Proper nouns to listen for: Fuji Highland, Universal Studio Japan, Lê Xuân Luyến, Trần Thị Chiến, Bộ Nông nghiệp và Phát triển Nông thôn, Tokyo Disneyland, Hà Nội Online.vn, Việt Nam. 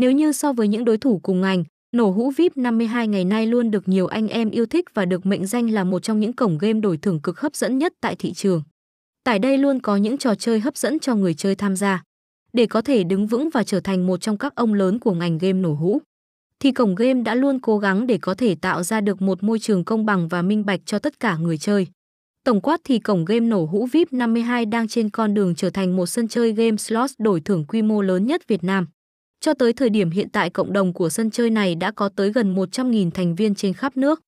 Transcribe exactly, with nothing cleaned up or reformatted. Nếu như so với những đối thủ cùng ngành, nổ hũ víp năm mươi hai ngày nay luôn được nhiều anh em yêu thích và được mệnh danh là một trong những cổng game đổi thưởng cực hấp dẫn nhất tại thị trường. Tại đây luôn có những trò chơi hấp dẫn cho người chơi tham gia. Để có thể đứng vững và trở thành một trong các ông lớn của ngành game nổ hũ, thì cổng game đã luôn cố gắng để có thể tạo ra được một môi trường công bằng và minh bạch cho tất cả người chơi. Tổng quát thì cổng game nổ hũ víp năm mươi hai đang trên con đường trở thành một sân chơi game slot đổi thưởng quy mô lớn nhất Việt Nam. Cho tới thời điểm hiện tại, cộng đồng của sân chơi này đã có tới gần một trăm nghìn thành viên trên khắp nước.